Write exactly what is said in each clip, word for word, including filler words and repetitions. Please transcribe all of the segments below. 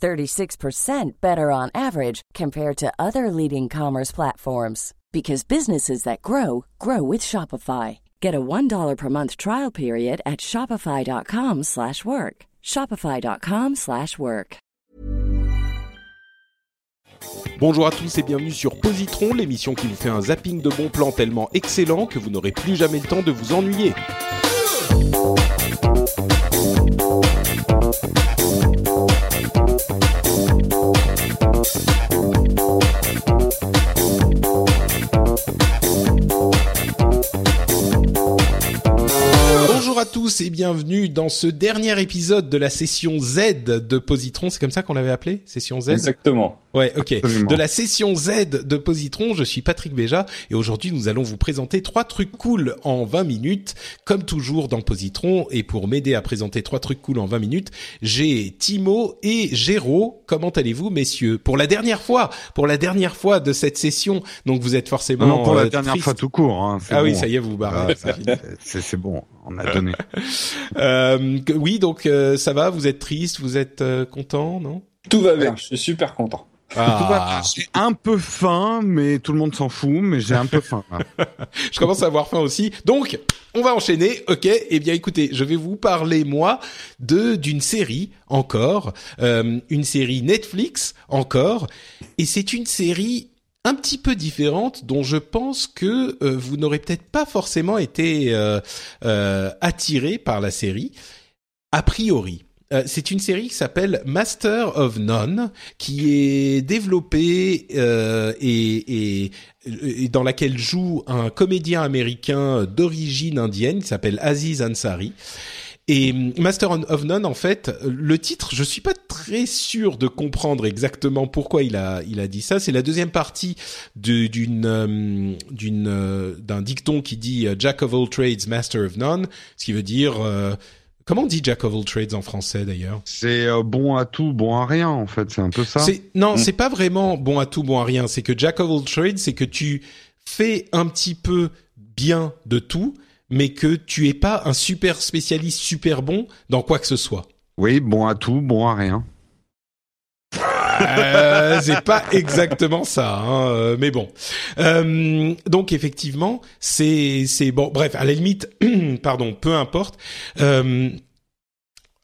thirty-six percent better on average compared to other leading commerce platforms. Because businesses that grow, grow with Shopify. Get a one dollar per month trial period at shopify.com slash work. Shopify.com slash work. Bonjour à tous et bienvenue sur Positron, l'émission qui vous fait un zapping de bons plans tellement excellent que vous n'aurez plus jamais le temps de vous ennuyer. Bonjour à tous et bienvenue dans ce dernier épisode de la session Z de Positron. C'est comme ça qu'on l'avait appelé ? Session Z ? Exactement. Ouais, ok. Absolument. De la session Z de Positron, je suis Patrick Béja et aujourd'hui nous allons vous présenter trois trucs cool en vingt minutes, comme toujours dans Positron. Et pour m'aider à présenter trois trucs cool en vingt minutes, j'ai Timo et Géraud. Comment allez-vous, messieurs ? Pour la dernière fois, pour la dernière fois de cette session, donc vous êtes forcément non, non, pour la euh, dernière triste. Fois tout court. Hein, ah bon. Oui, ça y est, vous barrez. Euh, c'est, c'est, c'est bon, on a donné. euh, oui, donc euh, ça va. Vous êtes triste, vous êtes euh, content, non ? Tout va bien. Je suis super content. Ah. J'ai un peu faim, mais tout le monde s'en fout, mais j'ai un peu faim. Je commence à avoir faim aussi. Donc, on va enchaîner. Ok. Eh bien, écoutez, je vais vous parler, moi, de, d'une série, encore, euh, une série Netflix, encore. Et c'est une série un petit peu différente, dont je pense que euh, vous n'aurez peut-être pas forcément été euh, euh, attiré par la série, a priori. C'est une série qui s'appelle Master of None, qui est développée euh, et, et, et dans laquelle joue un comédien américain d'origine indienne qui s'appelle Aziz Ansari. Et Master of None, en fait, le titre, je suis pas très sûr de comprendre exactement pourquoi il a il a dit ça. C'est la deuxième partie de, d'une euh, d'une euh, d'un dicton qui dit Jack of all trades, Master of None, ce qui veut dire euh, comment on dit Jack of all trades en français d'ailleurs ? C'est euh, bon à tout, bon à rien en fait, c'est un peu ça. C'est, non, mm. c'est pas vraiment bon à tout, bon à rien. C'est que Jack of all trades, c'est que tu fais un petit peu bien de tout, mais que tu es pas un super spécialiste, super bon dans quoi que ce soit. Oui, bon à tout, bon à rien. euh, c'est pas exactement ça, hein, mais bon. Euh, donc effectivement, c'est c'est bon. Bref, à la limite, pardon, peu importe. Euh,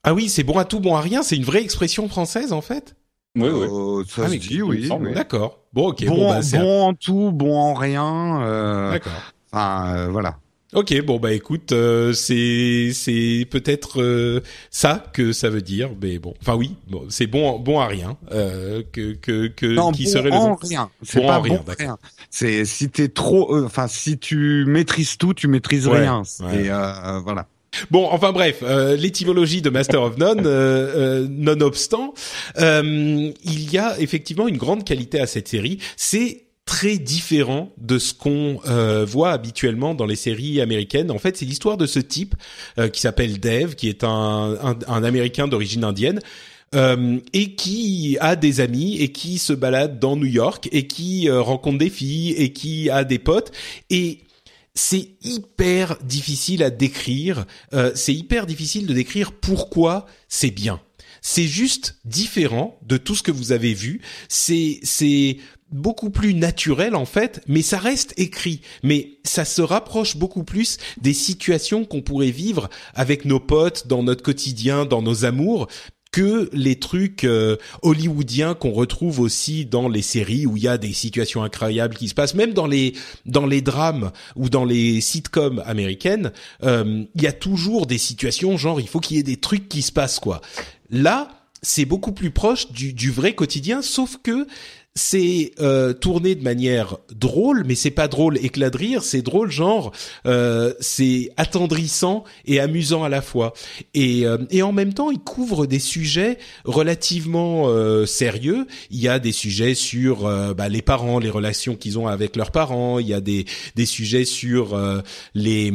ah oui, c'est bon à tout, bon à rien. C'est une vraie expression française en fait. Oui, oui. Euh, ça ah, se dit, oui, semble, oui. D'accord. Bon, ok. Bon, bon, bah, c'est bon en tout, bon en rien. Euh, d'accord. Enfin, euh, voilà. Ok, bon bah écoute, euh, c'est c'est peut-être euh, ça que ça veut dire, mais bon, enfin oui, bon, c'est bon bon à rien euh, que que que non, qui bon serait le bon rien, c'est bon pas en rien, bon rien. C'est si t'es trop, enfin euh, si tu maîtrises tout, tu maîtrises ouais, rien, ouais. Et euh, voilà. Bon, enfin bref, euh, l'étymologie de Master of None, euh, euh, nonobstant, euh, il y a effectivement une grande qualité à cette série, c'est très différent de ce qu'on euh, voit habituellement dans les séries américaines. En fait, c'est l'histoire de ce type euh, qui s'appelle Dev, qui est un, un, un Américain d'origine indienne euh, et qui a des amis et qui se balade dans New York et qui euh, rencontre des filles et qui a des potes. Et c'est hyper difficile à décrire. Euh, c'est hyper difficile de décrire pourquoi c'est bien. C'est juste différent de tout ce que vous avez vu. C'est... c'est beaucoup plus naturel en fait, mais ça reste écrit, mais ça se rapproche beaucoup plus des situations qu'on pourrait vivre avec nos potes, dans notre quotidien, dans nos amours, que les trucs euh, hollywoodiens qu'on retrouve aussi dans les séries où il y a des situations incroyables qui se passent, même dans les dans les drames ou dans les sitcoms américaines, euh, il y a toujours des situations genre il faut qu'il y ait des trucs qui se passent quoi. Là, c'est beaucoup plus proche du du vrai quotidien, sauf que C'est euh, tourné de manière drôle, mais c'est pas drôle éclat de rire, c'est drôle genre euh, c'est attendrissant et amusant à la fois. Et euh, et en même temps, il couvre des sujets relativement euh, sérieux. Il y a des sujets sur euh, bah, les parents, les relations qu'ils ont avec leurs parents. Il y a des des sujets sur euh, les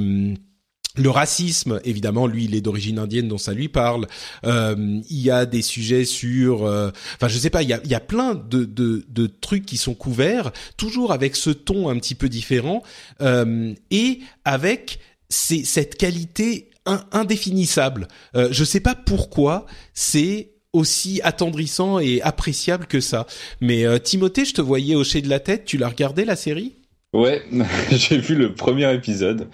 le racisme, évidemment, lui, il est d'origine indienne, dont ça lui parle. Euh, il y a des sujets sur... Euh, enfin, je sais pas, il y a, il y a plein de, de, de trucs qui sont couverts, toujours avec ce ton un petit peu différent, euh, et avec ces, cette qualité indéfinissable. Euh, je sais pas pourquoi c'est aussi attendrissant et appréciable que ça. Mais euh, Timothée, je te voyais hocher de la tête, tu l'as regardé, la série ? Ouais, j'ai vu le premier épisode.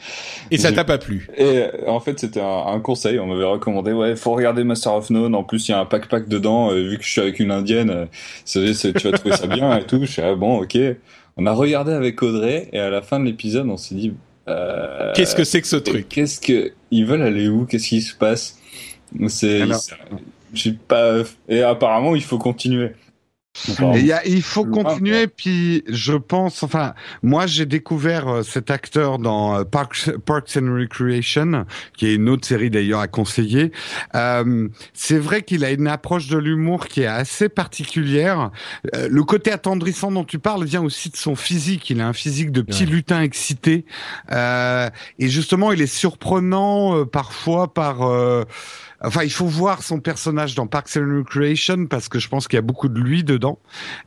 Et ça j'ai... t'a pas plu? Et en fait, c'était un, un conseil. On m'avait recommandé, ouais, faut regarder Master of None. En plus, il y a un pack-pack dedans. Euh, vu que je suis avec une indienne, euh, c'est, c'est, tu vas trouver ça bien et tout. Je suis, ah bon, ok. On a regardé avec Audrey et à la fin de l'épisode, on s'est dit, euh, qu'est-ce que c'est que ce truc? Qu'est-ce que, ils veulent aller où? Qu'est-ce qui se passe? C'est, Alors... j'ai pas, et apparemment, il faut continuer. Et y a, il faut continuer, puis je pense, enfin, moi j'ai découvert euh, cet acteur dans euh, Parks, Parks and Recreation, qui est une autre série d'ailleurs à conseiller. Euh, c'est vrai qu'il a une approche de l'humour qui est assez particulière. Euh, le côté attendrissant dont tu parles vient aussi de son physique. Il a un physique de petit ouais. lutin excité. Euh, et justement, il est surprenant euh, parfois par... Euh, Enfin, il faut voir son personnage dans Parks and Recreation parce que je pense qu'il y a beaucoup de lui dedans.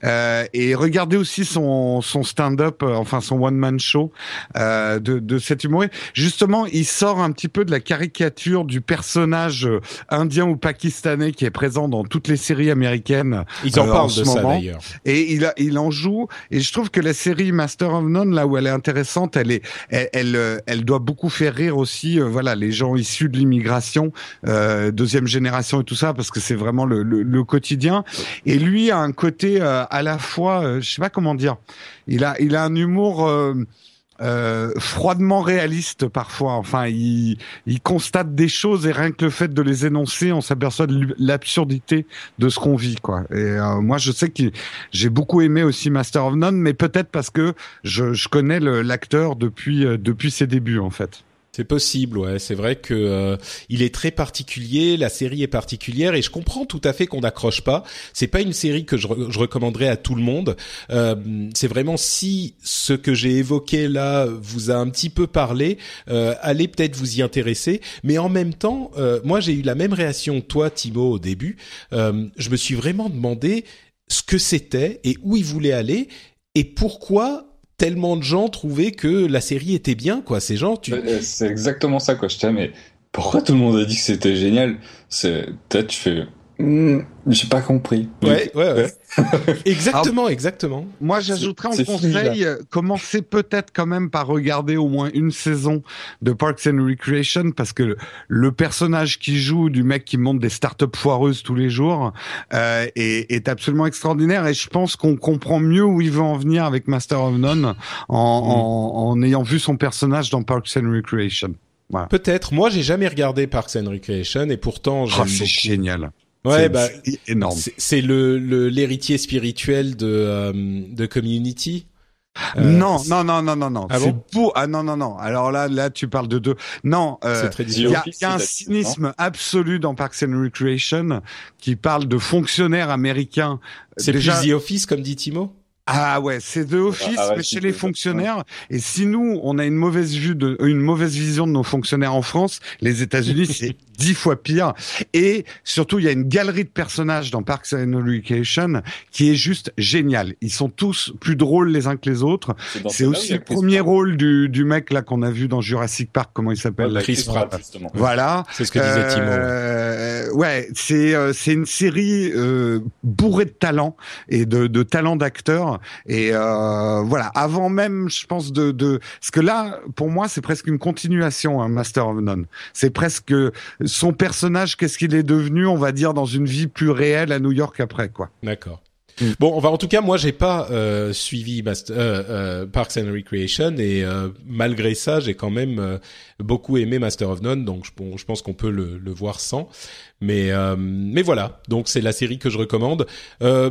Euh, et regardez aussi son son stand-up, euh, enfin son one-man show euh, de de cet humoriste. Justement, il sort un petit peu de la caricature du personnage indien ou pakistanais qui est présent dans toutes les séries américaines. Ils en euh, parlent en ce de moment. Ça d'ailleurs. Et il a, il en joue. Et je trouve que la série Master of None, là où elle est intéressante, elle est, elle elle, elle doit beaucoup faire rire aussi. Euh, voilà, les gens issus de l'immigration. Euh, deuxième génération et tout ça, parce que c'est vraiment le, le, le quotidien. Et lui a un côté euh, à la fois, euh, je sais pas comment dire, il a, il a un humour euh, euh, froidement réaliste parfois. Enfin, il, il constate des choses et rien que le fait de les énoncer, on s'aperçoit de l'absurdité de ce qu'on vit, quoi. Et euh, moi, je sais que j'ai beaucoup aimé aussi Master of None, mais peut-être parce que je, je connais le, l'acteur depuis, euh, depuis ses débuts, en fait. C'est possible, ouais. C'est vrai que euh, il est très particulier, la série est particulière, et je comprends tout à fait qu'on n'accroche pas. C'est pas une série que je, re- je recommanderais à tout le monde. Euh, c'est vraiment si ce que j'ai évoqué là vous a un petit peu parlé, euh, allez peut-être vous y intéresser. Mais en même temps, euh, moi j'ai eu la même réaction que toi, Timo, au début. Euh, je me suis vraiment demandé ce que c'était et où il voulait aller et pourquoi. Tellement de gens trouvaient que la série était bien, quoi. Ces gens, tu... C'est exactement ça, quoi. Je t'aime, mais pourquoi tout le monde a dit que c'était génial? C'est, peut-être, tu fais, mmh, j'ai pas compris. Ouais, ouais, ouais. exactement, Alors, exactement. Moi, j'ajouterais en conseil, euh, commencez peut-être quand même par regarder au moins une saison de Parks and Recreation, parce que le, le personnage qui joue du mec qui monte des startups foireuses tous les jours euh, est, est absolument extraordinaire, et je pense qu'on comprend mieux où il veut en venir avec Master of None en, en, en ayant vu son personnage dans Parks and Recreation. Voilà. Peut-être. Moi, j'ai jamais regardé Parks and Recreation, et pourtant, j'aime oh, c'est beaucoup. Génial. Ouais, c'est, bah, c'est énorme. C'est, c'est le, le, l'héritier spirituel de, euh, de Community. Euh, non, non, non, non, non, non. Ah c'est bon beau. Ah non, non, non. Alors là, là, tu parles de deux. Non, euh, il y a, y a un cynisme absolu dans Parks and Recreation qui parle de fonctionnaires américains. C'est déjà... plus The Office, comme dit Timo? Ah ouais, c'est de Office, ah ouais, mais chez les fonctionnaires. Et si nous, on a une mauvaise vue de, une mauvaise vision de nos fonctionnaires en France, les États-Unis, c'est dix fois pire. Et surtout, il y a une galerie de personnages dans Parks and Recreation qui est juste géniale. Ils sont tous plus drôles les uns que les autres. C'est, c'est aussi le premier rôle du, du mec, là, qu'on a vu dans Jurassic Park. Comment il s'appelle? Chris Pratt, justement. Voilà. C'est ce que disait Timo. Euh, ouais, c'est, euh, c'est une série, euh, bourrée de talent et de, de talent d'acteurs. Et euh, voilà, avant même, je pense de, de, parce que là, pour moi, c'est presque une continuation, hein, Master of None. C'est presque son personnage, qu'est-ce qu'il est devenu, on va dire, dans une vie plus réelle à New York après, quoi. D'accord. Mmh. Bon, on va en tout cas, moi, j'ai pas euh, suivi Master, euh, euh, Parks and Recreation, et euh, malgré ça, j'ai quand même euh, beaucoup aimé Master of None, donc je, bon, je pense qu'on peut le, le voir sans. Mais, euh, mais voilà, donc c'est la série que je recommande. Euh,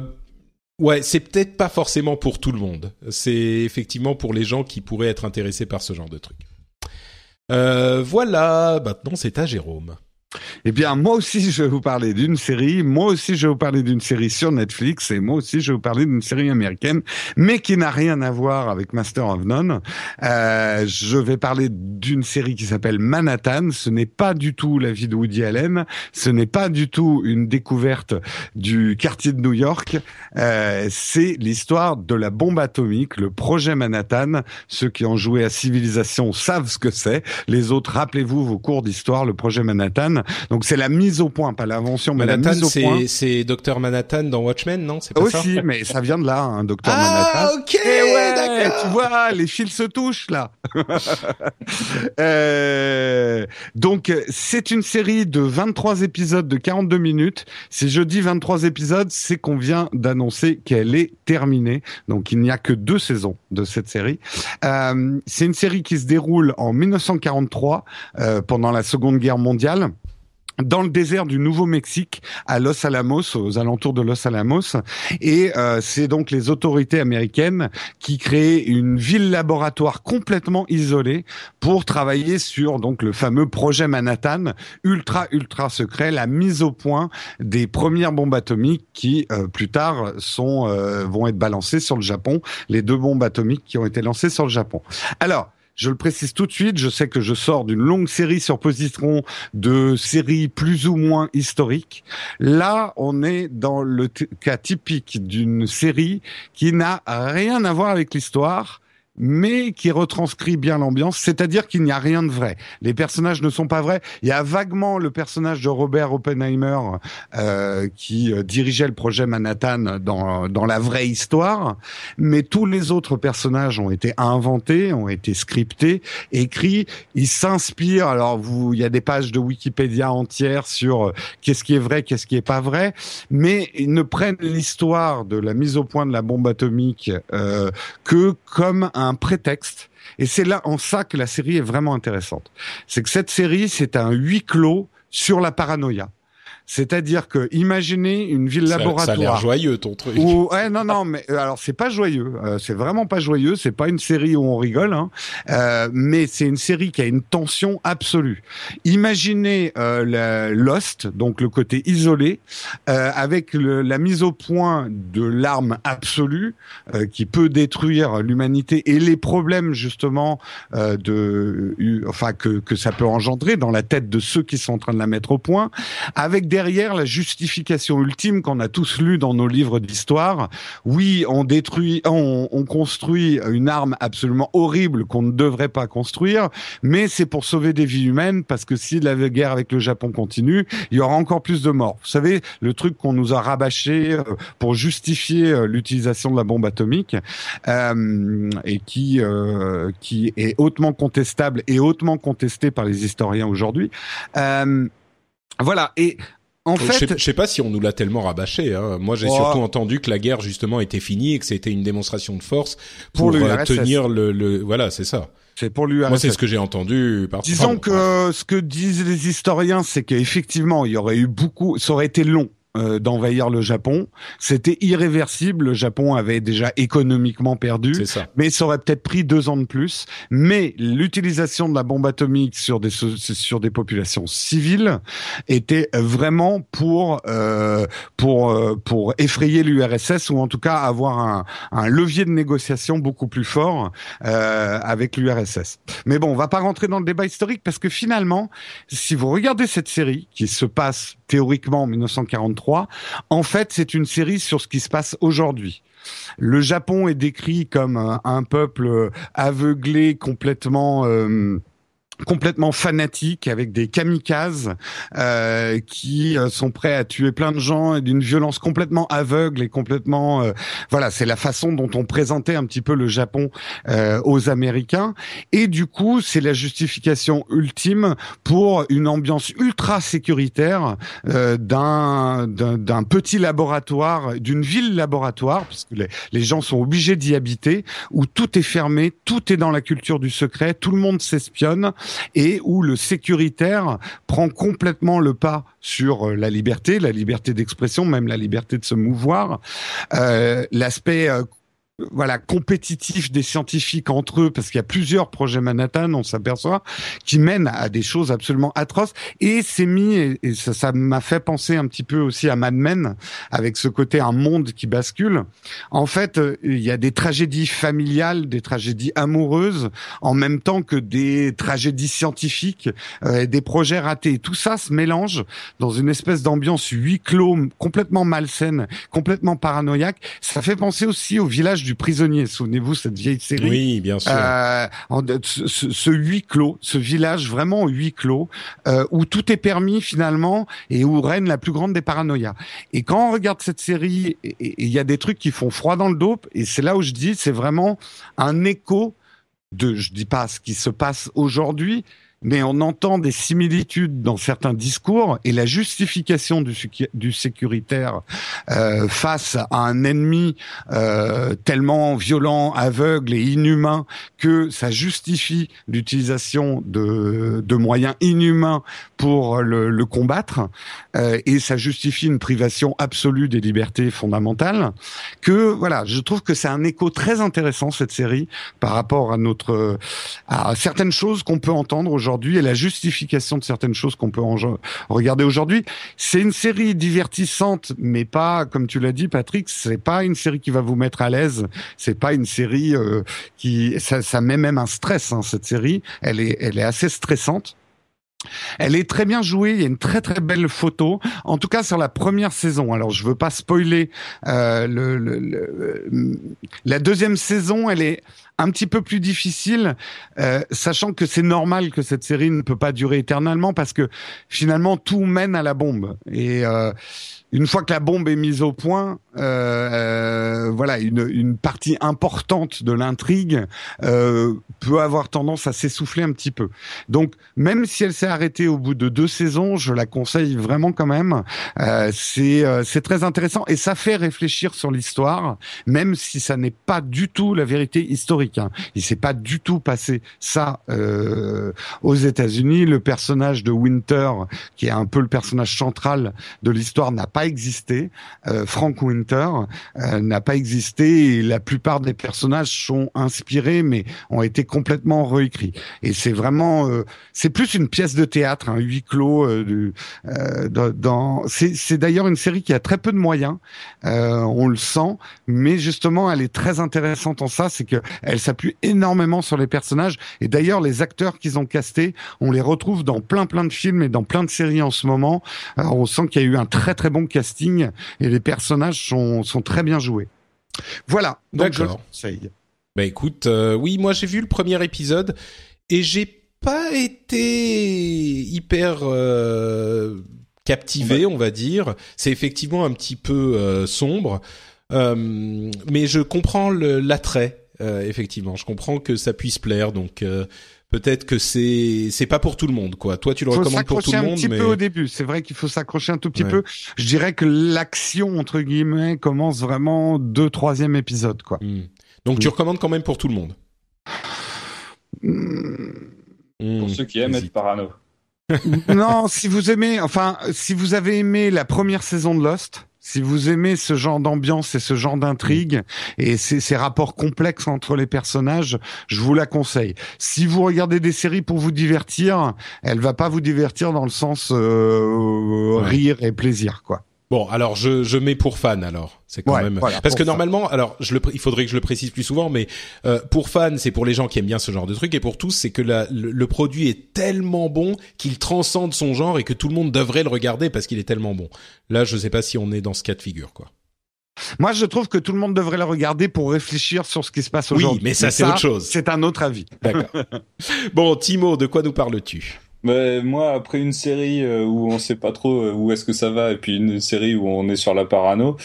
Ouais, c'est peut-être pas forcément pour tout le monde. C'est effectivement pour les gens qui pourraient être intéressés par ce genre de truc. Euh, voilà, maintenant c'est à Jérôme. Eh bien, moi aussi, je vais vous parler d'une série. Moi aussi, je vais vous parler d'une série sur Netflix. Et moi aussi, je vais vous parler d'une série américaine, mais qui n'a rien à voir avec Master of None. Euh, je vais parler d'une série qui s'appelle Manhattan. Ce n'est pas du tout la vie de Woody Allen. Ce n'est pas du tout une découverte du quartier de New York. Euh, c'est l'histoire de la bombe atomique, le projet Manhattan. Ceux qui ont joué à Civilization savent ce que c'est. Les autres, rappelez-vous vos cours d'histoire, le projet Manhattan. Donc c'est la mise au point, pas l'invention, mais Manhattan, la mise au c'est, point. C'est docteur Manhattan dans Watchmen, non? C'est pas aussi, ça? Aussi, mais ça vient de là, hein, docteur ah, Manhattan. Ah, ok, et ouais, d'accord. Tu vois, les fils se touchent, là. euh, donc, c'est une série de vingt-trois épisodes de quarante-deux minutes. Si je dis vingt-trois épisodes, c'est qu'on vient d'annoncer qu'elle est terminée. Donc, il n'y a que deux saisons de cette série. Euh, c'est une série qui se déroule en dix-neuf cent quarante-trois, euh, pendant la Seconde Guerre mondiale, dans le désert du Nouveau-Mexique, à Los Alamos, aux alentours de Los Alamos. Et euh, c'est donc les autorités américaines qui créent une ville-laboratoire complètement isolée pour travailler sur donc le fameux projet Manhattan, ultra, ultra secret, la mise au point des premières bombes atomiques qui, euh, plus tard, sont euh, vont être balancées sur le Japon, les deux bombes atomiques qui ont été lancées sur le Japon. Alors, je le précise tout de suite, je sais que je sors d'une longue série sur Positron, de séries plus ou moins historiques. Là, on est dans le t- cas typique d'une série qui n'a rien à voir avec l'histoire, mais qui retranscrit bien l'ambiance, c'est-à-dire qu'il n'y a rien de vrai. Les personnages ne sont pas vrais. Il y a vaguement le personnage de Robert Oppenheimer euh, qui dirigeait le projet Manhattan dans, dans la vraie histoire, mais tous les autres personnages ont été inventés, ont été scriptés, écrits. Ils s'inspirent. Alors, vous, il y a des pages de Wikipédia entières sur qu'est-ce qui est vrai, qu'est-ce qui est pas vrai, mais ils ne prennent l'histoire de la mise au point de la bombe atomique euh, que comme un un prétexte, et c'est là en ça que la série est vraiment intéressante. C'est que cette série, c'est un huis clos sur la paranoïa. C'est-à-dire que, imaginez une ville ça, laboratoire. Ça a l'air joyeux, ton truc. Où, ouais, non, non, mais alors c'est pas joyeux. Euh, c'est vraiment pas joyeux. C'est pas une série où on rigole, hein. Euh, mais c'est une série qui a une tension absolue. Imaginez euh, la Lost, donc le côté isolé, euh, avec le, la mise au point de l'arme absolue euh, qui peut détruire l'humanité et les problèmes justement euh, de, euh, enfin que que ça peut engendrer dans la tête de ceux qui sont en train de la mettre au point, avec des derrière la justification ultime qu'on a tous lu dans nos livres d'histoire. Oui, on détruit, on, on construit une arme absolument horrible qu'on ne devrait pas construire, mais c'est pour sauver des vies humaines, parce que si la guerre avec le Japon continue, il y aura encore plus de morts. Vous savez, le truc qu'on nous a rabâché pour justifier l'utilisation de la bombe atomique, euh, et qui, euh, qui est hautement contestable et hautement contesté par les historiens aujourd'hui. Euh, Voilà, et en fait... Je sais, je sais pas si on nous l'a tellement rabâché, hein. Moi, j'ai oh. surtout entendu que la guerre, justement, était finie et que c'était une démonstration de force pour, pour euh, tenir le, le... Voilà, c'est ça. C'est pour l'U R S S. Moi, c'est ce que j'ai entendu. Par... Disons Pardon. que ce que disent les historiens, c'est qu'effectivement, il y aurait eu beaucoup... Ça aurait été long d'envahir le Japon, c'était irréversible, le Japon avait déjà économiquement perdu, ça. mais ça aurait peut-être pris deux ans de plus, mais l'utilisation de la bombe atomique sur des, sur des populations civiles était vraiment pour euh, pour euh, pour effrayer l'U R S S, ou en tout cas avoir un, un levier de négociation beaucoup plus fort euh, avec l'U R S S. Mais bon, on va pas rentrer dans le débat historique, parce que finalement, si vous regardez cette série qui se passe théoriquement en dix-neuf cent quarante-trois, en fait, c'est une série sur ce qui se passe aujourd'hui. Le Japon est décrit comme un, un peuple aveuglé, complètement... Euh complètement fanatiques, avec des kamikazes euh, qui euh, sont prêts à tuer plein de gens, et d'une violence complètement aveugle et complètement... Euh, voilà, c'est la façon dont on présentait un petit peu le Japon euh, aux Américains. Et du coup, c'est la justification ultime pour une ambiance ultra sécuritaire euh, d'un, d'un, d'un petit laboratoire, d'une ville-laboratoire, puisque les, les gens sont obligés d'y habiter, où tout est fermé, tout est dans la culture du secret, tout le monde s'espionne. et où le sécuritaire prend complètement le pas sur la liberté, la liberté d'expression, même la liberté de se mouvoir. Euh, l'aspect euh, voilà, compétitif des scientifiques entre eux, parce qu'il y a plusieurs projets Manhattan, on s'aperçoit, qui mènent à des choses absolument atroces, et c'est mis, et, et ça, ça m'a fait penser un petit peu aussi à Mad Men, avec ce côté un monde qui bascule. En fait, il y a des tragédies familiales, des tragédies amoureuses, en même temps que des tragédies scientifiques, euh, et des projets ratés. Tout ça se mélange dans une espèce d'ambiance huis clos, complètement malsaine, complètement paranoïaque. Ça fait penser aussi au village du prisonnier, souvenez-vous cette vieille série. Oui, bien sûr. Euh, ce, ce, ce huis clos, ce village vraiment huis clos, euh, où tout est permis finalement et où règne la plus grande des paranoïas. Et quand on regarde cette série, il y a des trucs qui font froid dans le dos, et c'est là où je dis, c'est vraiment un écho de, je dis pas ce qui se passe aujourd'hui, mais on entend des similitudes dans certains discours, et la justification du, du sécuritaire euh, face à un ennemi euh, tellement violent, aveugle et inhumain que ça justifie l'utilisation de, de moyens inhumains pour le, le combattre, euh, et ça justifie une privation absolue des libertés fondamentales. Que voilà, je trouve que c'est un écho très intéressant cette série par rapport à notre à certaines choses qu'on peut entendre aujourd'hui. Et la justification de certaines choses qu'on peut en regarder aujourd'hui. C'est une série divertissante, mais pas, comme tu l'as dit, Patrick, c'est pas une série qui va vous mettre à l'aise. C'est pas une série euh, qui... Ça, ça met même un stress, hein, cette série. Elle est, elle est assez stressante. Elle est très bien jouée, il y a une très très belle photo, en tout cas sur la première saison. Alors je veux pas spoiler euh, le, le, le, la deuxième saison, elle est un petit peu plus difficile, euh, sachant que c'est normal que cette série ne peut pas durer éternellement, parce que finalement tout mène à la bombe, et euh, une fois que la bombe est mise au point, euh, euh, voilà, une, une partie importante de l'intrigue euh, peut avoir tendance à s'essouffler un petit peu. Donc, même si elle s'est arrêtée au bout de deux saisons, je la conseille vraiment quand même. Euh, c'est, euh, c'est très intéressant, et ça fait réfléchir sur l'histoire, même si ça n'est pas du tout la vérité historique, hein. Il s'est pas du tout passé ça euh, aux États-Unis. Le personnage de Winter, qui est un peu le personnage central de l'histoire, n'a pas existé. Euh, Frank Winter euh, n'a pas existé, et la plupart des personnages sont inspirés mais ont été complètement réécrits. Et c'est vraiment, euh, c'est plus une pièce de théâtre, un hein, huis clos. Euh, du, euh, dans, c'est, c'est d'ailleurs une série qui a très peu de moyens, euh, on le sent, mais justement elle est très intéressante en ça, c'est que elle s'appuie énormément sur les personnages, et d'ailleurs les acteurs qu'ils ont castés, on les retrouve dans plein plein de films et dans plein de séries en ce moment. Alors, on sent qu'il y a eu un très très bon casting, et les personnages sont, sont très bien joués. Voilà, donc d'accord. Je le conseille. Bah écoute, euh, oui, moi j'ai vu le premier épisode et j'ai pas été hyper euh, captivé, on va dire. C'est effectivement un petit peu euh, sombre, euh, mais je comprends le, l'attrait, euh, effectivement. Je comprends que ça puisse plaire, donc... Euh, peut-être que c'est c'est pas pour tout le monde, quoi. Toi, tu le recommandes pour tout le monde, mais... Faut s'accrocher un petit mais... peu au début. C'est vrai qu'il faut s'accrocher un tout petit ouais. peu. Je dirais que l'action, entre guillemets, commence vraiment deux, troisième épisode, quoi. Mmh. Donc, mmh. tu recommandes quand même pour tout le monde. Mmh. Pour ceux qui aiment Vas-y. être parano. Non, si vous aimez... Enfin, si vous avez aimé la première saison de Lost... Si vous aimez ce genre d'ambiance et ce genre d'intrigue et ces, ces rapports complexes entre les personnages, je vous la conseille. Si vous regardez des séries pour vous divertir, elle va pas vous divertir dans le sens euh, ouais. rire et plaisir, quoi. Bon, alors je, je mets pour fan alors. C'est quand ouais, même voilà, parce que fan. Normalement, alors je le, il faudrait que je le précise plus souvent, mais euh, pour fan, c'est pour les gens qui aiment bien ce genre de truc, et pour tous, c'est que la, le, le produit est tellement bon qu'il transcende son genre et que tout le monde devrait le regarder parce qu'il est tellement bon. Là, je sais pas si on est dans ce cas de figure, quoi. Moi, je trouve que tout le monde devrait le regarder pour réfléchir sur ce qui se passe aujourd'hui. Oui, mais ça, mais c'est ça, autre chose. C'est un autre avis. D'accord. Bon, Timo, de quoi nous parles-tu? Mais moi, après une série où on sait pas trop où est-ce que ça va, et puis une série où on est sur la parano,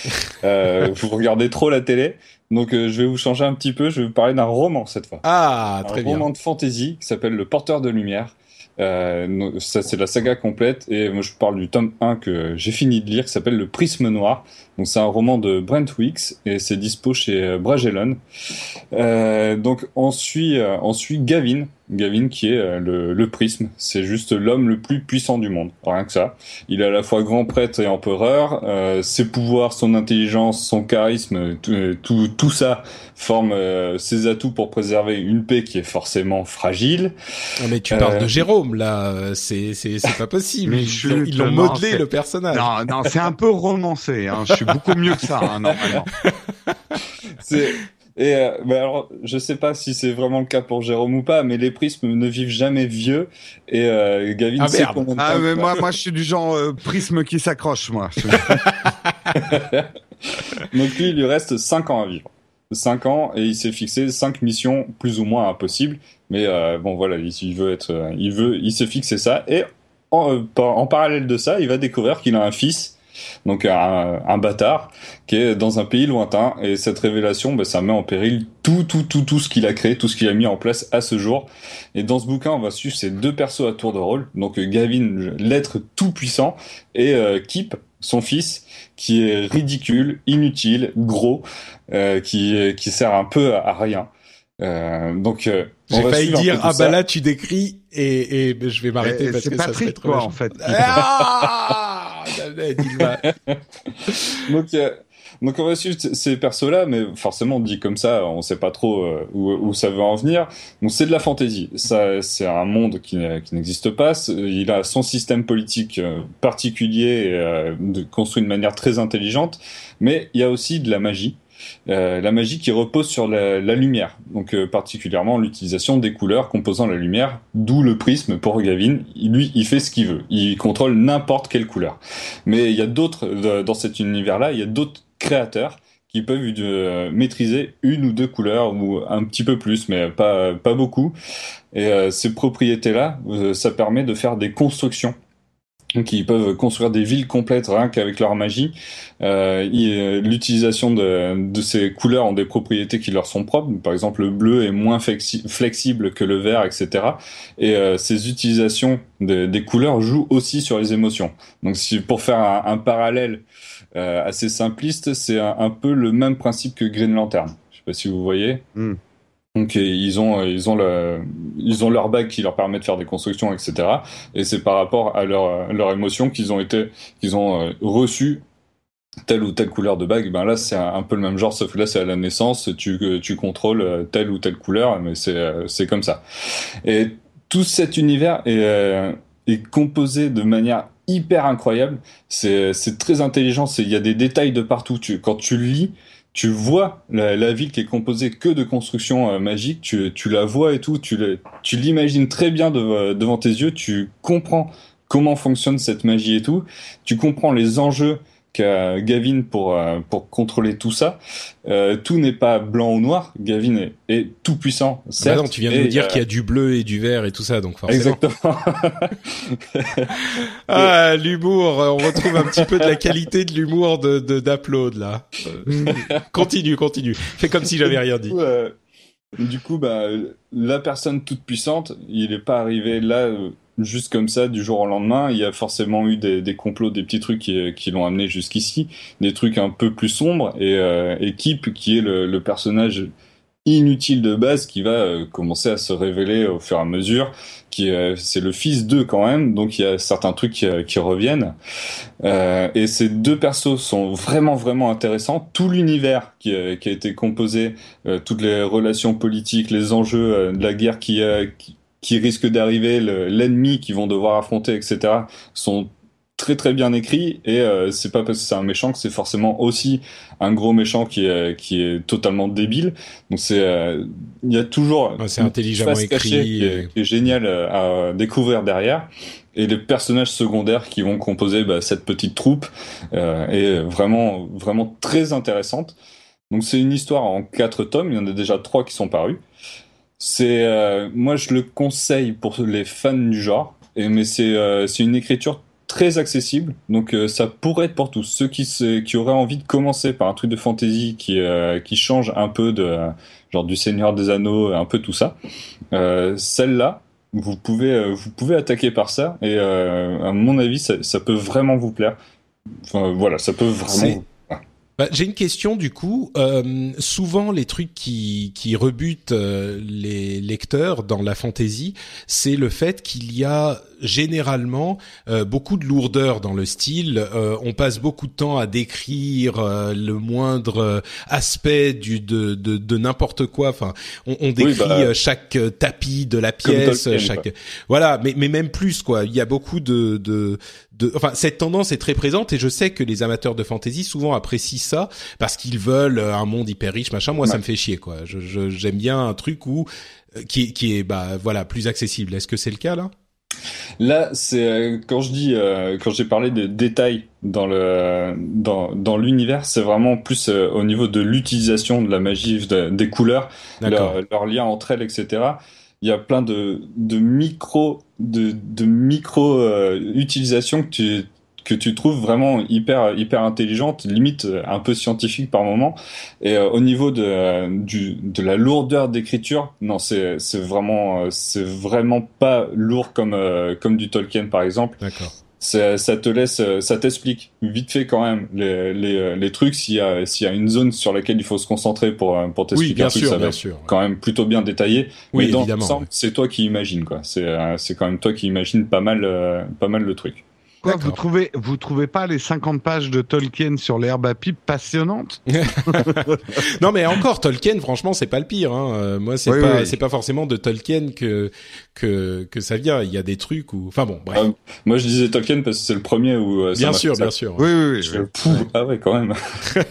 euh, vous regardez trop la télé, donc euh, je vais vous changer un petit peu, je vais vous parler d'un roman cette fois. Ah, très bien. Un roman de fantasy qui s'appelle Le Porteur de Lumière. Euh, ça, c'est la saga complète, et moi je parle du tome un que j'ai fini de lire, qui s'appelle Le Prisme Noir. Donc c'est un roman de Brent Weeks et c'est dispo chez Bragelonne. Euh, donc on suit, on suit Gavin, Gavin qui est le, le prisme, c'est juste l'homme le plus puissant du monde, rien que ça. Il est à la fois grand prêtre et empereur, euh, ses pouvoirs, son intelligence, son charisme, tout, tout, tout ça forme euh, ses atouts pour préserver une paix qui est forcément fragile. Non mais tu euh... parles de Jérôme là, c'est c'est, c'est pas possible, ils, ont, ils l'ont modelé c'est... le personnage. Non, non, c'est un peu romancé, hein. Je suis beaucoup mieux que ça, hein, normalement. C'est... Et euh, bah alors, je sais pas si c'est vraiment le cas pour Jérôme ou pas, mais les prismes ne vivent jamais vieux. Et euh, Gavin, ah, c'est merde. Combien de temps ah mais moi, moi, je suis du genre euh, prisme qui s'accroche, moi. Donc lui, il lui reste cinq ans à vivre, cinq ans, et il s'est fixé cinq missions plus ou moins impossibles. Mais euh, bon, voilà, il, il veut être, euh, il veut, il s'est fixé ça. Et en, euh, par, en parallèle de ça, il va découvrir qu'il a un fils. Donc un, un bâtard qui est dans un pays lointain, et cette révélation, ben, ça met en péril tout, tout, tout, tout ce qu'il a créé, tout ce qu'il a mis en place à ce jour. Et dans ce bouquin, on va suivre ces deux persos à tour de rôle, donc Gavin, l'être tout puissant, et euh, Kip, son fils, qui est ridicule, inutile, gros, euh, qui, qui sert un peu à, à rien. Euh, donc, euh, j'ai failli dire ah bah ça. Là tu décris et, et je vais m'arrêter euh, parce que Patrick, ça serait trop quoi, en fait. Ah donc, euh, donc on va suivre ces persos-là, mais forcément dit comme ça, on sait pas trop euh, où, où ça veut en venir. Donc c'est de la fantaisie. Ça, c'est un monde qui, qui n'existe pas. Il a son système politique euh, particulier, euh, construit de manière très intelligente, mais il y a aussi de la magie. Euh, la magie qui repose sur la, la lumière, donc euh, particulièrement l'utilisation des couleurs composant la lumière, d'où le prisme pour Gavin. Lui, il fait ce qu'il veut, il contrôle n'importe quelle couleur. Mais il y a d'autres, euh, dans cet univers-là, il y a d'autres créateurs qui peuvent euh, maîtriser une ou deux couleurs, ou un petit peu plus, mais pas, pas beaucoup. Et euh, ces propriétés-là, euh, ça permet de faire des constructions. Donc ils peuvent construire des villes complètes rien qu'avec leur magie. Euh, ils, l'utilisation de, de ces couleurs ont des propriétés qui leur sont propres. Par exemple, le bleu est moins flexi- flexible que le vert, et cetera. Et euh, ces utilisations de, des couleurs jouent aussi sur les émotions. Donc si, pour faire un, un parallèle euh, assez simpliste, c'est un, un peu le même principe que Green Lantern. Je sais pas si vous voyez. Mm. Donc ils ont ils ont le ils ont leur bague qui leur permet de faire des constructions, et cetera. Et c'est par rapport à leur leur émotion qu'ils ont été qu'ils ont reçu telle ou telle couleur de bague. Ben là c'est un peu le même genre, sauf que là c'est à la naissance, tu tu contrôles telle ou telle couleur, mais c'est c'est comme ça. Et tout cet univers est est composé de manière hyper incroyable. C'est c'est très intelligent. C'est il y a des détails de partout. Tu quand tu lis tu vois la, la ville qui est composée que de constructions euh, magiques, tu, tu la vois et tout, tu, le, tu l'imagines très bien de, euh, devant tes yeux, tu comprends comment fonctionne cette magie et tout, tu comprends les enjeux qu'a Gavin pour, euh, pour contrôler tout ça. Euh, tout n'est pas blanc ou noir, Gavin est, est tout puissant. Certes, bah non, tu viens de et, nous dire euh... qu'il y a du bleu et du vert et tout ça, donc forcément. Exactement. Ah, l'humour, on retrouve un petit peu de la qualité de l'humour de, de d'Upload là. Euh, continue, continue. Fais comme si j'avais rien dit. Euh, du coup, bah, la personne toute puissante, il n'est pas arrivé là. Euh, Juste comme ça, du jour au lendemain, il y a forcément eu des, des complots, des petits trucs qui, qui l'ont amené jusqu'ici, des trucs un peu plus sombres, et, euh, et Kip, qui est le, le personnage inutile de base, qui va euh, commencer à se révéler au fur et à mesure, qui euh, c'est le fils d'eux quand même, donc il y a certains trucs qui, qui reviennent. Euh, et ces deux persos sont vraiment, vraiment intéressants. Tout l'univers qui, qui a été composé, euh, toutes les relations politiques, les enjeux euh, de la guerre qui... Euh, qui qui risquent d'arriver, le, l'ennemi qu'ils vont devoir affronter, et cetera, sont très très bien écrits, et euh, c'est pas parce que c'est un méchant que c'est forcément aussi un gros méchant qui est, qui est totalement débile. Donc c'est, il euh, y a toujours ouais, c'est intelligemment écrit, qui est, qui est génial à découvrir derrière, et les personnages secondaires qui vont composer bah, cette petite troupe euh, est vraiment vraiment très intéressante. Donc c'est une histoire en quatre tomes, il y en a déjà trois qui sont parus. C'est euh, moi je le conseille pour les fans du genre, et mais c'est euh, c'est une écriture très accessible, donc euh, ça pourrait être pour tous ceux qui se, qui auraient envie de commencer par un truc de fantasy qui euh, qui change un peu de euh, genre du Seigneur des Anneaux, un peu tout ça. Euh, celle-là vous pouvez euh, vous pouvez attaquer par ça, et euh, à mon avis ça, ça peut vraiment vous plaire. Enfin voilà, ça peut vraiment. C'est... Bah, j'ai une question du coup. Euh, souvent, les trucs qui qui rebutent euh, les lecteurs dans la fantasy, c'est le fait qu'il y a généralement euh, beaucoup de lourdeur dans le style. Euh, on passe beaucoup de temps à décrire euh, le moindre aspect du de de, de n'importe quoi. Enfin, on, on décrit oui, bah, chaque tapis de la pièce, chaque quoi. Voilà. Mais mais même plus quoi. Il y a beaucoup de de De, enfin, cette tendance est très présente et je sais que les amateurs de fantasy souvent apprécient ça parce qu'ils veulent un monde hyper riche, machin. Moi, ouais. ça me fait chier, quoi. Je, je, j'aime bien un truc où qui, qui est, bah, voilà, plus accessible. Est-ce que c'est le cas là ? Là, c'est quand je dis, euh, quand j'ai parlé de détails dans le dans dans l'univers, c'est vraiment plus euh, au niveau de l'utilisation de la magie, de, des couleurs, leur, leur lien entre elles, et cetera. Il y a plein de de micro de de micro euh, utilisations que tu que tu trouves vraiment hyper hyper intelligente, limite un peu scientifique par moment. Et euh, au niveau de euh, du de la lourdeur d'écriture, non, c'est c'est vraiment euh, c'est vraiment pas lourd comme euh, comme du Tolkien par exemple. D'accord. Ça, ça te laisse, ça t'explique vite fait quand même les les, les trucs. S'il y a s'il y a une zone sur laquelle il faut se concentrer pour pour t'expliquer, oui, bien un truc, sûr, ça va sûr, ouais. quand même plutôt bien détaillé. Oui, mais dans l'ensemble, ouais. c'est toi qui imagines quoi. C'est c'est quand même toi qui imagines pas mal euh, pas mal le truc. Quoi, vous trouvez vous trouvez pas les cinquante pages de Tolkien sur l'herbe à pipe passionnantes? Non mais encore Tolkien, franchement c'est pas le pire. Hein. Moi c'est oui, pas oui. c'est pas forcément de Tolkien que que que ça vient. Il y a des trucs où enfin bon bref. Euh, moi je disais Tolkien parce que c'est le premier où. Euh, bien sûr, bien sûr. Oui oui oui. Je... Pouh, ah ouais quand même.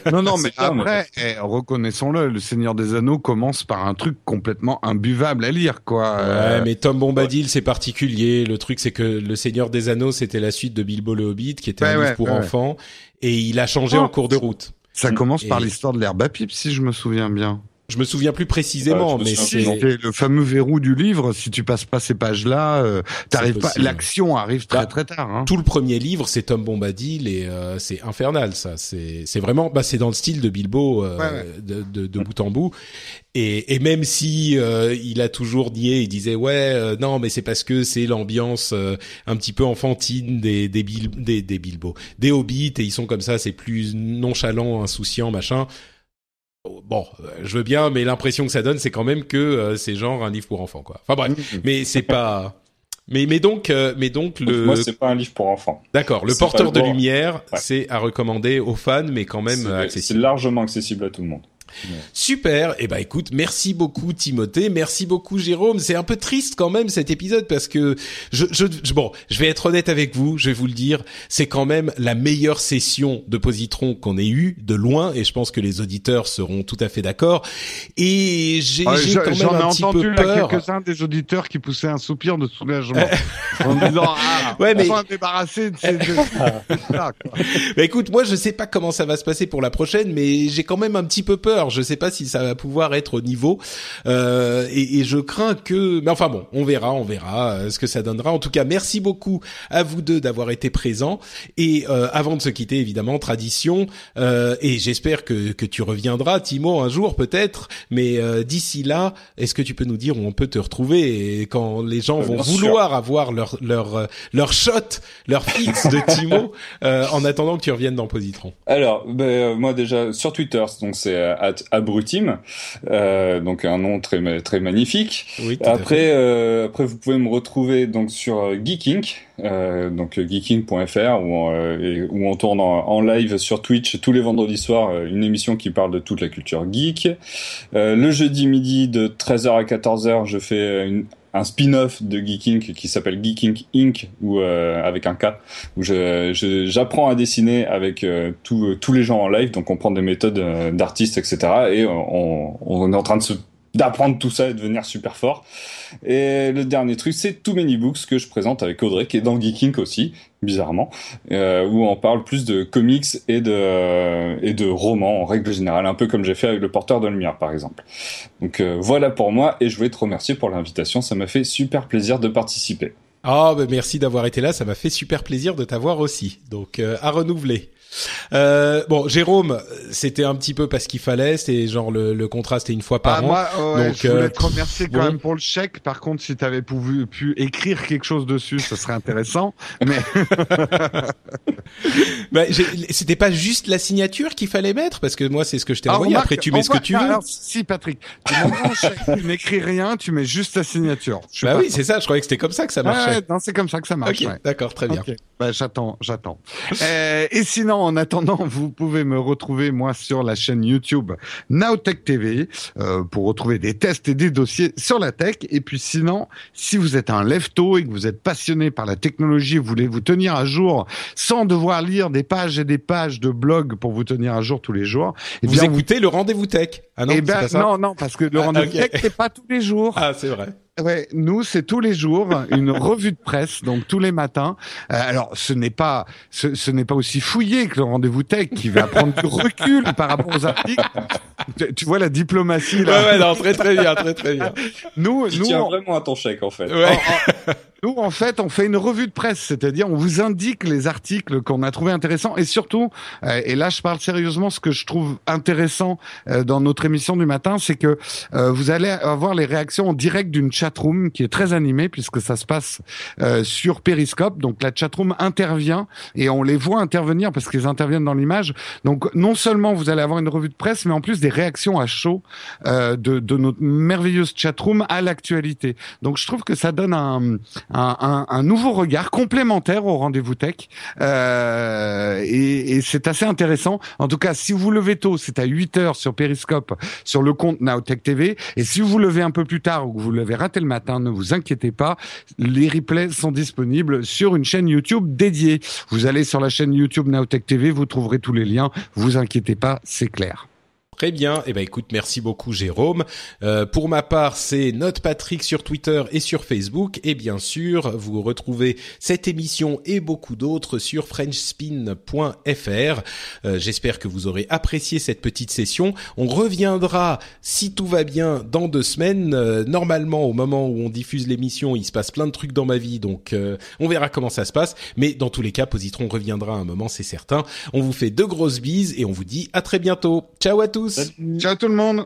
Non non mais clair, après mais... Eh, reconnaissons-le, le Seigneur des Anneaux commence par un truc complètement imbuvable à lire quoi. Ouais euh... mais Tom Bombadil ouais. c'est particulier. Le truc c'est que le Seigneur des Anneaux c'était la suite de Bilbo le Hobbit, qui était ouais, un livre ouais, pour ouais. enfants, et il a changé oh, en cours de route. Ça commence et... par l'histoire de l'herbe à pipe, si je me souviens bien. Je me souviens plus précisément, euh, mais c'est... c'est le fameux verrou du livre. Si tu passes pas ces pages-là, euh, t'arrives pas. L'action arrive très bah, très tard. Hein. Tout le premier livre, c'est Tom Bombadil et euh, c'est infernal. Ça, c'est c'est vraiment. Bah, c'est dans le style de Bilbo euh, ouais, ouais. de, de, de bout en bout. Et, et même si euh, il a toujours nié, il disait ouais, euh, non, mais c'est parce que c'est l'ambiance euh, un petit peu enfantine des des, Bil- des des Bilbo, des Hobbits et ils sont comme ça. C'est plus nonchalant, insouciant, machin. Bon, je veux bien, mais l'impression que ça donne, c'est quand même que euh, c'est genre un livre pour enfants, quoi. Enfin bref, mais c'est pas. Mais mais donc, euh, mais donc le. Moi, c'est pas un livre pour enfants. D'accord. Le c'est porteur de lumière, ouais. c'est à recommander aux fans, mais quand même c'est, accessible. C'est largement accessible à tout le monde. Super. Eh ben, écoute, merci beaucoup, Timothée. Merci beaucoup, Jérôme. C'est un peu triste quand même cet épisode parce que je, je, je bon, je vais être honnête avec vous. Je vais vous le dire. C'est quand même la meilleure session de Positron qu'on ait eue de loin, et je pense que les auditeurs seront tout à fait d'accord. Et j'ai, ah, j'ai je, quand j'en même j'en un petit peu peur. J'en ai entendu quelques-uns des auditeurs qui poussaient un soupir de soulagement en disant ah, ouais, mais... on va débarrasser de ces deux. Bah, écoute, moi, je sais pas comment ça va se passer pour la prochaine, mais j'ai quand même un petit peu peur. Je sais pas si ça va pouvoir être au niveau euh, et, et je crains que. Mais enfin bon, on verra, on verra ce que ça donnera. En tout cas, merci beaucoup à vous deux d'avoir été présents. Et euh, avant de se quitter, évidemment, tradition. Euh, et j'espère que que tu reviendras, Timo, un jour peut-être. Mais euh, d'ici là, est-ce que tu peux nous dire où on peut te retrouver et quand les gens euh, vont vouloir sûr. avoir leur leur leur shot, leur fixe de Timo euh, en attendant que tu reviennes dans Positron. Alors, bah, euh, moi déjà sur Twitter, donc c'est euh, Abrutim, euh, donc un nom très très magnifique. Oui, après, euh, après vous pouvez me retrouver donc sur Geek Inc, euh, donc geek inc point f r où, euh, où on tourne en, en live sur Twitch tous les vendredis soirs une émission qui parle de toute la culture geek. Euh, le jeudi midi de treize heures à quatorze heures, je fais une un spin-off de Geek Inc qui s'appelle Geek Inc Inc ou euh, avec un K où je, je j'apprends à dessiner avec euh, tous euh, tous les gens en live, donc on prend des méthodes euh, d'artistes etc et on on est en train de se d'apprendre tout ça et devenir super fort. Et le dernier truc, c'est Too Many Books que je présente avec Audrey, qui est dans Geek Inc aussi, bizarrement, euh, où on parle plus de comics et de et de romans en règle générale, un peu comme j'ai fait avec Le Porteur de Lumière, par exemple. Donc euh, voilà pour moi, et je voulais te remercier pour l'invitation, ça m'a fait super plaisir de participer. Ah, oh, bah merci d'avoir été là, ça m'a fait super plaisir de t'avoir aussi. Donc euh, à renouveler. Euh, bon, Jérôme, c'était un petit peu parce qu'il fallait, c'était genre le, le contrat, c'était une fois par ah, an. Moi, oh, ouais, donc, je voulais euh... te remercier quand ouais. même pour le chèque. Par contre, si t'avais pu, pu écrire quelque chose dessus, ça serait intéressant. Mais bah, j'ai, c'était pas juste la signature qu'il fallait mettre, parce que moi, c'est ce que je t'ai ah, envoyé. Remarque, après, tu mets ce que tu veux. Alors, si Patrick, tu n'écris rien, tu mets juste la signature. Je bah oui, c'est ça. Je croyais que c'était comme ça que ça marchait. Ouais, non, c'est comme ça que ça marche. Ok, ouais. D'accord, très bien. Okay. Bah, j'attends, j'attends. Euh, et sinon, en attendant, vous pouvez me retrouver moi sur la chaîne YouTube Nowtech T V euh, pour retrouver des tests et des dossiers sur la tech. Et puis sinon, si vous êtes un lefto et que vous êtes passionné par la technologie, vous voulez vous tenir à jour sans devoir lire des pages et des pages de blog pour vous tenir à jour tous les jours. Et vous bien, écoutez vous... le rendez-vous tech. Ah non, et ben, pas ça. non, non, parce que le ah, rendez-vous okay. tech, c'est pas tous les jours. Ah, c'est vrai. Ouais, nous c'est tous les jours une revue de presse, donc tous les matins. Euh, alors ce n'est pas ce, ce n'est pas aussi fouillé que le rendez-vous tech qui va prendre du recul par rapport aux articles. Tu, tu vois la diplomatie là. Ouais, ouais, non, très très bien, très très bien. Nous, tu nous tiens on... vraiment à ton chèque en fait. Ouais. En, en... Nous, en fait, on fait une revue de presse, c'est-à-dire on vous indique les articles qu'on a trouvés intéressants et surtout, euh, et là je parle sérieusement, ce que je trouve intéressant euh, dans notre émission du matin, c'est que euh, vous allez avoir les réactions en direct d'une chatroom qui est très animée puisque ça se passe euh, sur Periscope, donc la chatroom intervient et on les voit intervenir parce qu'ils interviennent dans l'image. Donc non seulement vous allez avoir une revue de presse, mais en plus des réactions à chaud euh, de, de notre merveilleuse chatroom à l'actualité. Donc je trouve que ça donne un... Un, un, un nouveau regard complémentaire au rendez-vous tech euh, et, et c'est assez intéressant. En tout cas, si vous levez tôt, c'est à huit heures sur Periscope, sur le compte Nowtech T V, et si vous levez un peu plus tard ou que vous l'avez raté le matin, ne vous inquiétez pas, les replays sont disponibles sur une chaîne YouTube dédiée. Vous allez sur la chaîne YouTube Nowtech T V, vous trouverez tous les liens, vous inquiétez pas, c'est clair. Très bien. Eh ben, écoute, merci beaucoup, Jérôme. Euh, pour ma part, c'est Note Patrick sur Twitter et sur Facebook. Et bien sûr, vous retrouvez cette émission et beaucoup d'autres sur french spin point f r. Euh, j'espère que vous aurez apprécié cette petite session. On reviendra, si tout va bien, dans deux semaines. Euh, normalement, au moment où on diffuse l'émission, il se passe plein de trucs dans ma vie. Donc, euh, on verra comment ça se passe. Mais dans tous les cas, Positron reviendra à un moment, c'est certain. On vous fait deux grosses bises et on vous dit à très bientôt. Ciao à tous. Ciao tout le monde.